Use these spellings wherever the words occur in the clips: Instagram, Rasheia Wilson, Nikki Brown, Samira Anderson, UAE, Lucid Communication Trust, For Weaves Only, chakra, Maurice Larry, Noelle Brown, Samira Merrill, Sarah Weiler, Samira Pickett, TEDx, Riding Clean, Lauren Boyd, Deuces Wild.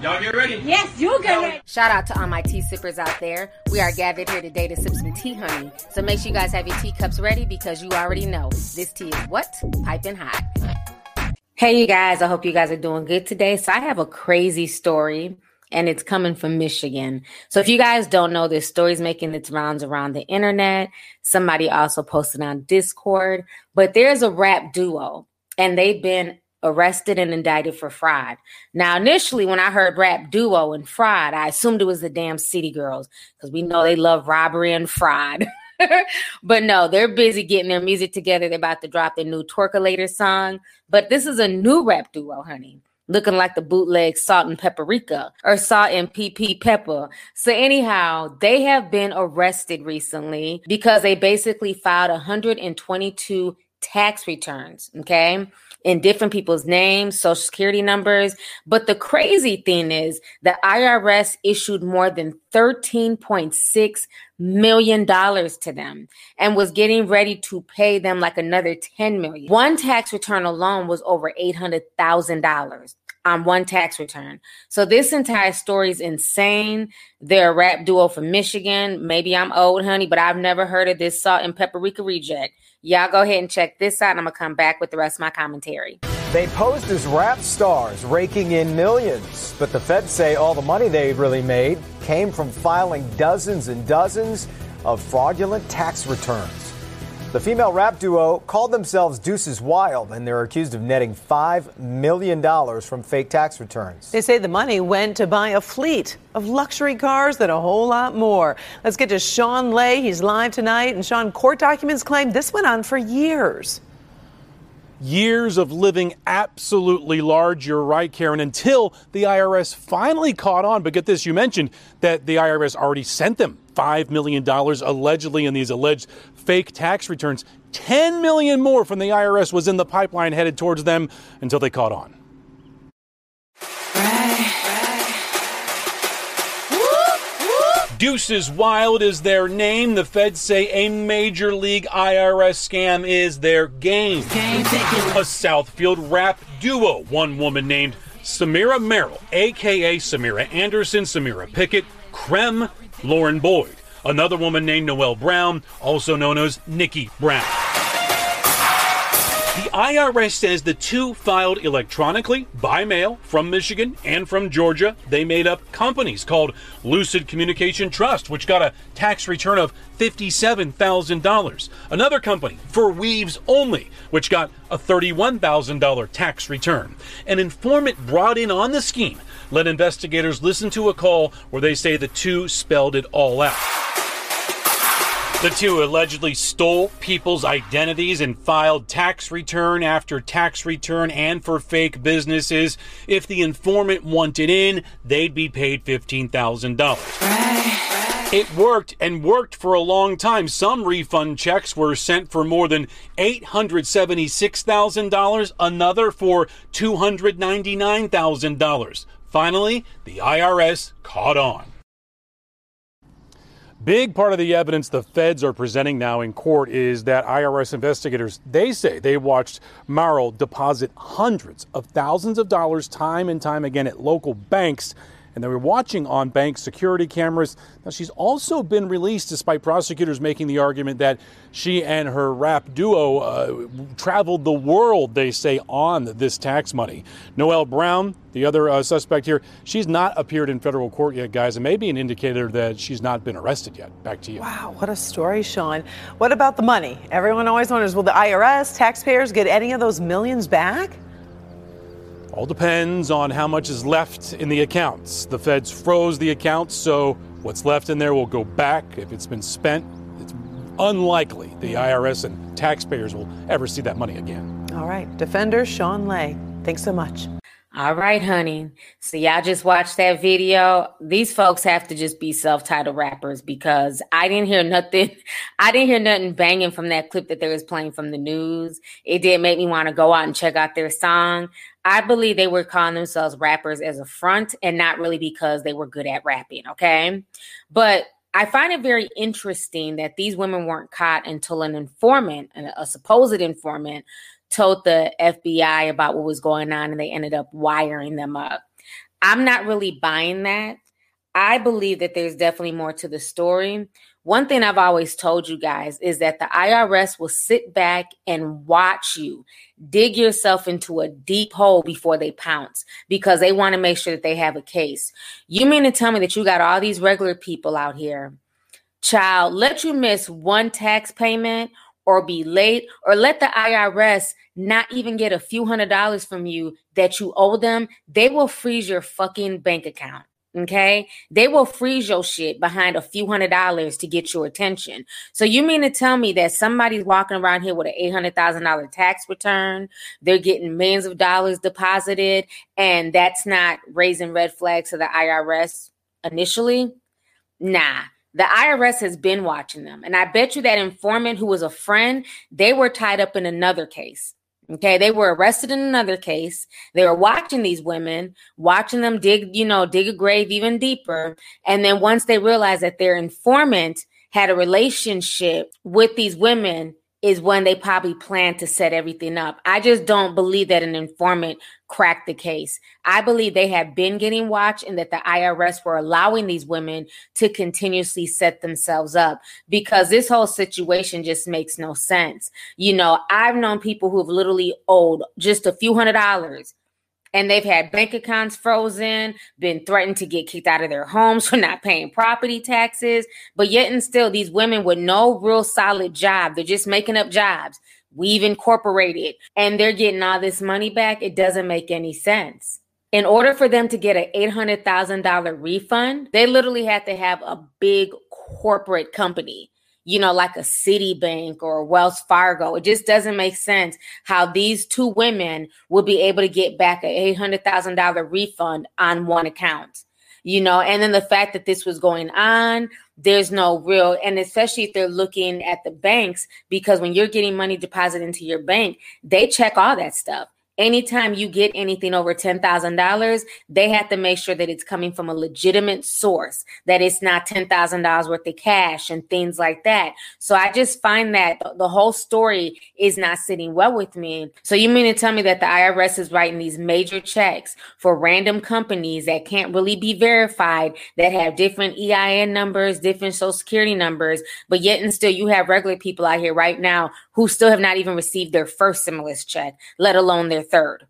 Y'all get ready. Yes, you get ready. Shout out to all my tea sippers out there. We are gathered here today to sip some tea, honey. So make sure you guys have your teacups ready because you already know this tea is what? Piping hot. Hey, you guys. I hope you guys are doing good today. So I have a crazy story, and it's coming from Michigan. So if you guys don't know, this story's making its rounds around the internet. Somebody also posted on Discord. But there's a rap duo, and they've been arrested and indicted for fraud. Now, initially, when I heard rap duo and fraud, I assumed it was the damn City Girls because we know they love robbery and fraud. But no, they're busy getting their music together. They're about to drop their new Twerkalator song. But this is a new rap duo, honey, looking like the bootleg Salt and Peperica or Salt and PP Pepper. So anyhow, they have been arrested recently because they basically filed 122 tax returns, okay, in different people's names, social security numbers. But the crazy thing is the IRS issued more than $13.6 million to them and was getting ready to pay them like another $10 million. One tax return alone was over $800,000 on one tax return. So this entire story is insane. They're a rap duo from Michigan. Maybe I'm old, honey, but I've never heard of this Salt and Peperica reject. Y'all go ahead and check this out, and I'm going to come back with the rest of my commentary. They posed as rap stars, raking in millions. But the feds say all the money they really made came from filing dozens and dozens of fraudulent tax returns. The female rap duo called themselves Deuces Wild, and they're accused of netting $5 million from fake tax returns. They say the money went to buy a fleet of luxury cars and a whole lot more. Let's get to Sean Lay. He's live tonight. And Sean, court documents claim this went on for years. Years of living absolutely large, you're right, Karen, until the IRS finally caught on. But get this, you mentioned that the IRS already sent them $5 million allegedly in these alleged fake tax returns. $10 million more from the IRS was in the pipeline headed towards them until they caught on. Deuces Wild is their name. The feds say a major league IRS scam is their game. A Southfield rap duo, one woman named Samira Merrill, a.k.a. Samira Anderson, Samira Pickett, Krem, Lauren Boyd. Another woman named Noelle Brown, also known as Nikki Brown. The IRS says the two filed electronically, by mail, from Michigan and from Georgia. They made up companies called Lucid Communication Trust, which got a tax return of $57,000. Another company, For Weaves Only, which got a $31,000 tax return. An informant brought in on the scheme let investigators listen to a call where they say the two spelled it all out. The two allegedly stole people's identities and filed tax return after tax return and for fake businesses. If the informant wanted in, they'd be paid $15,000. It worked and worked for a long time. Some refund checks were sent for more than $876,000, another for $299,000. Finally, the IRS caught on. Big part of the evidence the feds are presenting now in court is that IRS investigators, they say they watched Merrill deposit hundreds of thousands of dollars time and time again at local banks, and they were watching on bank security cameras. Now, she's also been released despite prosecutors making the argument that she and her rap duo traveled the world, they say, on this tax money. Noelle Brown, the other suspect here, she's not appeared in federal court yet, guys, and maybe an indicator that she's not been arrested yet. Back to you. Wow, what a story, Sean. What about the money? Everyone always wonders, will the IRS, taxpayers get any of those millions back? All depends on how much is left in the accounts. The feds froze the accounts, so what's left in there will go back. If it's been spent, it's unlikely the IRS and taxpayers will ever see that money again. All right. Defender Sean Lay, thanks so much. All right, honey. So y'all just watched that video. These folks have to just be self-titled rappers because I didn't hear nothing banging from that clip that they was playing from the news. It did make me want to go out and check out their song. I believe they were calling themselves rappers as a front and not really because they were good at rapping, okay? But I find it very interesting that these women weren't caught until an informant, a supposed informant, told the FBI about what was going on and they ended up wiring them up. I'm not really buying that. I believe that there's definitely more to the story. One thing I've always told you guys is that the IRS will sit back and watch you dig yourself into a deep hole before they pounce, because they want to make sure that they have a case. You mean to tell me that you got all these regular people out here, child, let you miss one tax payment or be late, or let the IRS not even get a few $100s from you that you owe them? They will freeze your fucking bank account. Okay, they will freeze your shit behind a few $100s to get your attention. So you mean to tell me that somebody's walking around here with an $800,000 tax return? They're getting millions of dollars deposited, and that's not raising red flags to the IRS initially? Nah. The IRS has been watching them. And I bet you that informant who was a friend, they were tied up in another case. Okay, they were arrested in another case. They were watching these women, watching them dig a grave even deeper. And then once they realized that their informant had a relationship with these women is when they probably planned to set everything up. I just don't believe that an informant cracked the case. I believe they have been getting watched, and that the IRS were allowing these women to continuously set themselves up, because this whole situation just makes no sense. You know, I've known people who have literally owed just a few $100s, and they've had bank accounts frozen, been threatened to get kicked out of their homes for not paying property taxes. But yet and still, these women with no real solid job, they're just making up jobs. We've incorporated, and they're getting all this money back. It doesn't make any sense. In order for them to get an $800,000 refund, they literally had to have a big corporate company, you know, like a Citibank or Wells Fargo. It just doesn't make sense how these two women will be able to get back an $800,000 refund on one account, you know. And then the fact that this was going on, there's no real, and especially if they're looking at the banks, because when you're getting money deposited into your bank, they check all that stuff. Anytime you get anything over $10,000, they have to make sure that it's coming from a legitimate source, that it's not $10,000 worth of cash and things like that. So I just find that the whole story is not sitting well with me. So you mean to tell me that the IRS is writing these major checks for random companies that can't really be verified, that have different EIN numbers, different social security numbers, but yet and still you have regular people out here right now who still have not even received their first stimulus check, let alone their third.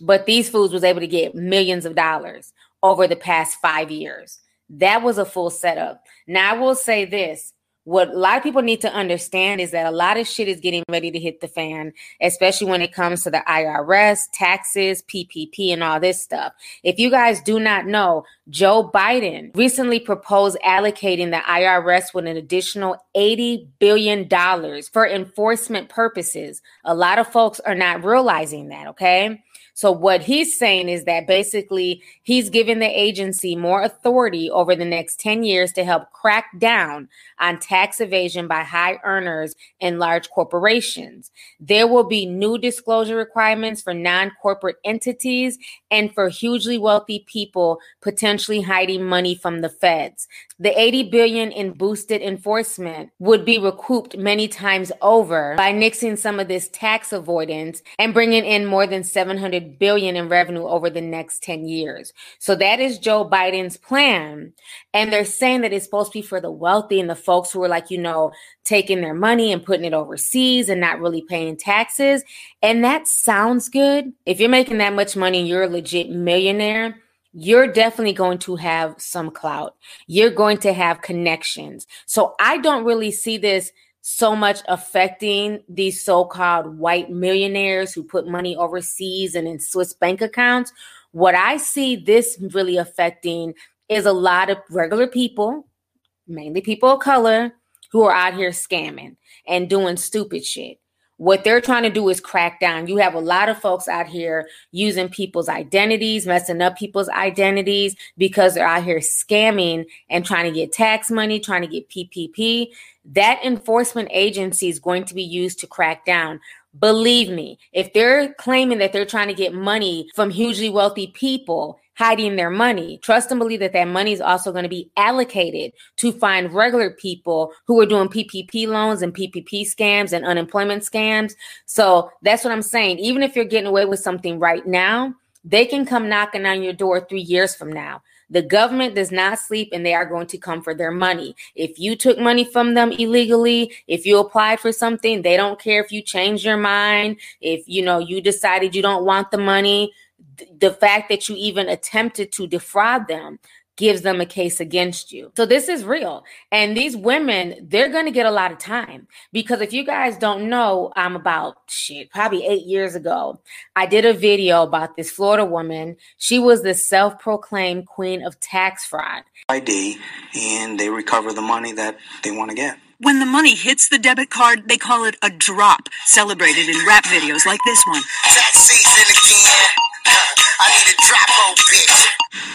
But these fools was able to get millions of dollars over the past 5 years. That was a full setup. Now, I will say this. What a lot of people need to understand is that a lot of shit is getting ready to hit the fan, especially when it comes to the IRS, taxes, PPP, and all this stuff. If you guys do not know, Joe Biden recently proposed allocating the IRS with an additional $80 billion for enforcement purposes. A lot of folks are not realizing that, okay? So what he's saying is that basically he's giving the agency more authority over the next 10 years to help crack down on tax evasion by high earners and large corporations. There will be new disclosure requirements for non-corporate entities and for hugely wealthy people potentially hiding money from the feds. The $80 billion in boosted enforcement would be recouped many times over by nixing some of this tax avoidance and bringing in more than $700 billion in revenue over the next 10 years. So that is Joe Biden's plan. And they're saying that it's supposed to be for the wealthy and the folks who are, like, you know, taking their money and putting it overseas and not really paying taxes. And that sounds good. If you're making that much money, you're a legit millionaire. You're definitely going to have some clout. You're going to have connections. So I don't really see this so much affecting these so-called white millionaires who put money overseas and in Swiss bank accounts. What I see this really affecting is a lot of regular people, mainly people of color, who are out here scamming and doing stupid shit. What they're trying to do is crack down. You have a lot of folks out here using people's identities, messing up people's identities because they're out here scamming and trying to get tax money, trying to get PPP. That enforcement agency is going to be used to crack down. Believe me, if they're claiming that they're trying to get money from hugely wealthy people hiding their money, trust and believe that that money is also going to be allocated to find regular people who are doing PPP loans and PPP scams and unemployment scams. So that's what I'm saying. Even if you're getting away with something right now, They can come knocking on your door 3 years from now. The government does not sleep, and they are going to come for their money. If you took money from them illegally, if you applied for something, they don't care if you change your mind, if you know you decided you don't want the money. The fact that you even attempted to defraud them gives them a case against you. So this is real. And these women, they're going to get a lot of time, because if you guys don't know, I'm about probably 8 years ago, I did a video about this Florida woman. She was the self-proclaimed queen of tax fraud. ID, and they recover the money that they want to get. When the money hits the debit card, they call it a drop, celebrated in rap videos like this one. Tax season again. I need a drop, oh bitch.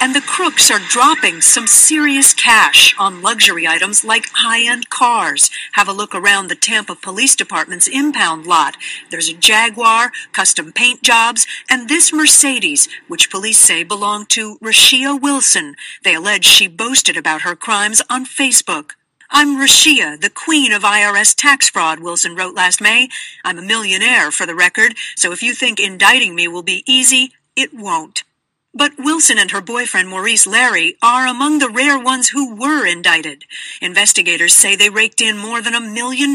And the crooks are dropping some serious cash on luxury items like high-end cars. Have a look around the Tampa Police Department's impound lot. There's a Jaguar, custom paint jobs, and this Mercedes, which police say belonged to Rasheia Wilson. They allege she boasted about her crimes on Facebook. I'm Rasheia, the queen of IRS tax fraud, Wilson wrote last May. I'm a millionaire, for the record, so if you think indicting me will be easy, it won't. But Wilson and her boyfriend, Maurice Larry, are among the rare ones who were indicted. Investigators say they raked in more than $1 million,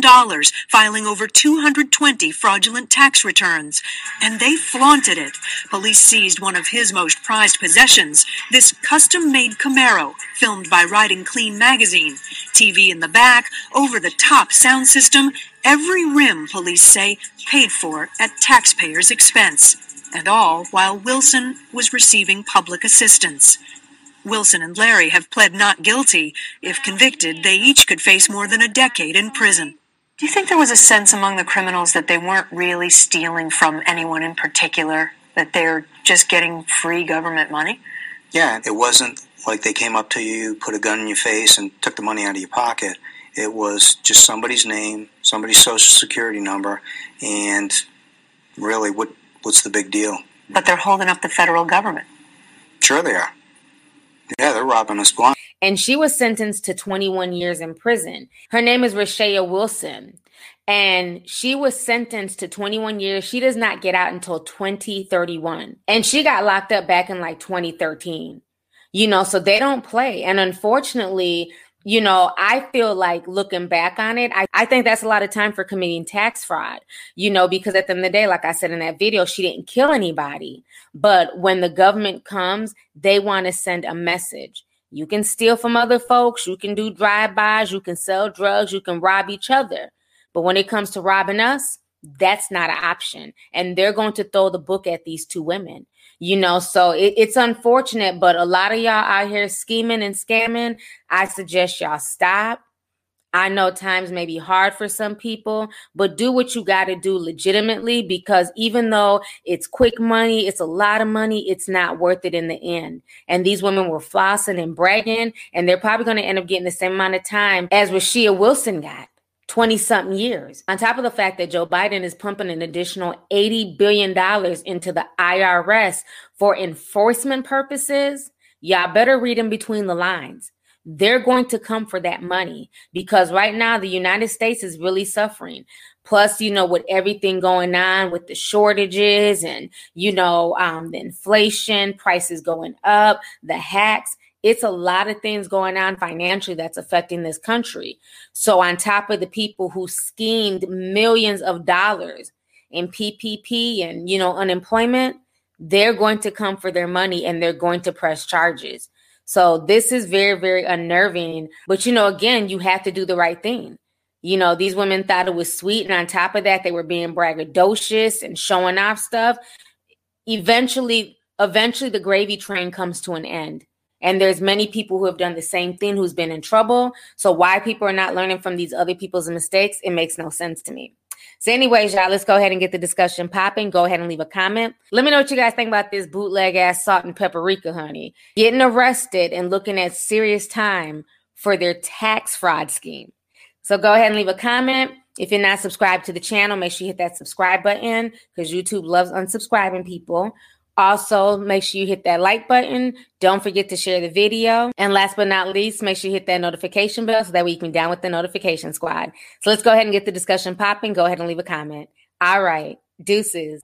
filing over 220 fraudulent tax returns. And they flaunted it. Police seized one of his most prized possessions, this custom-made Camaro, filmed by Riding Clean magazine. TV in the back, over-the-top sound system, every rim, police say, paid for at taxpayers' expense. And all while Wilson was receiving public assistance. Wilson and Larry have pled not guilty. If convicted, they each could face more than a decade in prison. Do you think there was a sense among the criminals that they weren't really stealing from anyone in particular, that they're just getting free government money? Yeah, it wasn't like they came up to you, put a gun in your face, and took the money out of your pocket. It was just somebody's name, somebody's social security number, and really what... what's the big deal? But they're holding up the federal government. Sure they are. Yeah, they're robbing us blind. And she was sentenced to 21 years in prison. Her name is Rasheia Wilson. And she was sentenced to 21 years. She does not get out until 2031. And she got locked up back in like 2013. You know, so they don't play. And unfortunately... you know, I feel like looking back on it, I think that's a lot of time for committing tax fraud, you know, because at the end of the day, like I said in that video, she didn't kill anybody. But when the government comes, they want to send a message. You can steal from other folks. You can do drive-bys. You can sell drugs. You can rob each other. But when it comes to robbing us, that's not an option. And they're going to throw the book at these two women. You know, so it's unfortunate, but a lot of y'all out here scheming and scamming, I suggest y'all stop. I know times may be hard for some people, but do what you got to do legitimately, because even though it's quick money, it's a lot of money, it's not worth it in the end. And these women were flossing and bragging, and they're probably going to end up getting the same amount of time as Rasheia Wilson got. 20-something years. On top of the fact that Joe Biden is pumping an additional $80 billion into the IRS for enforcement purposes, y'all better read in between the lines. They're going to come for that money, because right now the United States is really suffering. Plus, you know, with everything going on with the shortages and, you know, the inflation, prices going up, the hacks. It's a lot of things going on financially that's affecting this country. So on top of the people who schemed millions of dollars in PPP and, you know, unemployment, they're going to come for their money and they're going to press charges. So this is very, very unnerving. But, you know, again, you have to do the right thing. You know, these women thought it was sweet. And on top of that, they were being braggadocious and showing off stuff. Eventually, the gravy train comes to an end. And there's many people who have done the same thing who's been in trouble. So why people are not learning from these other people's mistakes, it makes no sense to me. So anyways, y'all, let's go ahead and get the discussion popping. Go ahead and leave a comment. Let me know what you guys think about this bootleg-ass salt and paprika, honey. Getting arrested and looking at serious time for their tax fraud scheme. So go ahead and leave a comment. If you're not subscribed to the channel, make sure you hit that subscribe button, because YouTube loves unsubscribing people. Also, make sure you hit that like button. Don't forget to share the video. And last but not least, make sure you hit that notification bell so that way you can down with the notification squad. So let's go ahead and get the discussion popping. Go ahead and leave a comment. All right. Deuces.